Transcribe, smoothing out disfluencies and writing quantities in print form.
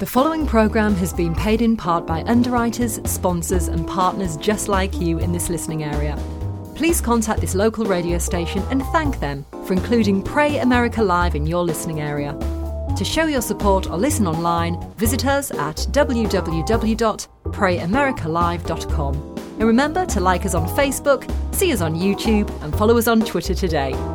The following program has been paid in part by underwriters, sponsors and partners just like you in this listening area. Please contact this local radio station and thank them for including Pray America Live in your listening area. To show your support or listen online, visit us at www.prayamericalive.com. And remember to like us on Facebook, see us on YouTube, and follow us on Twitter today.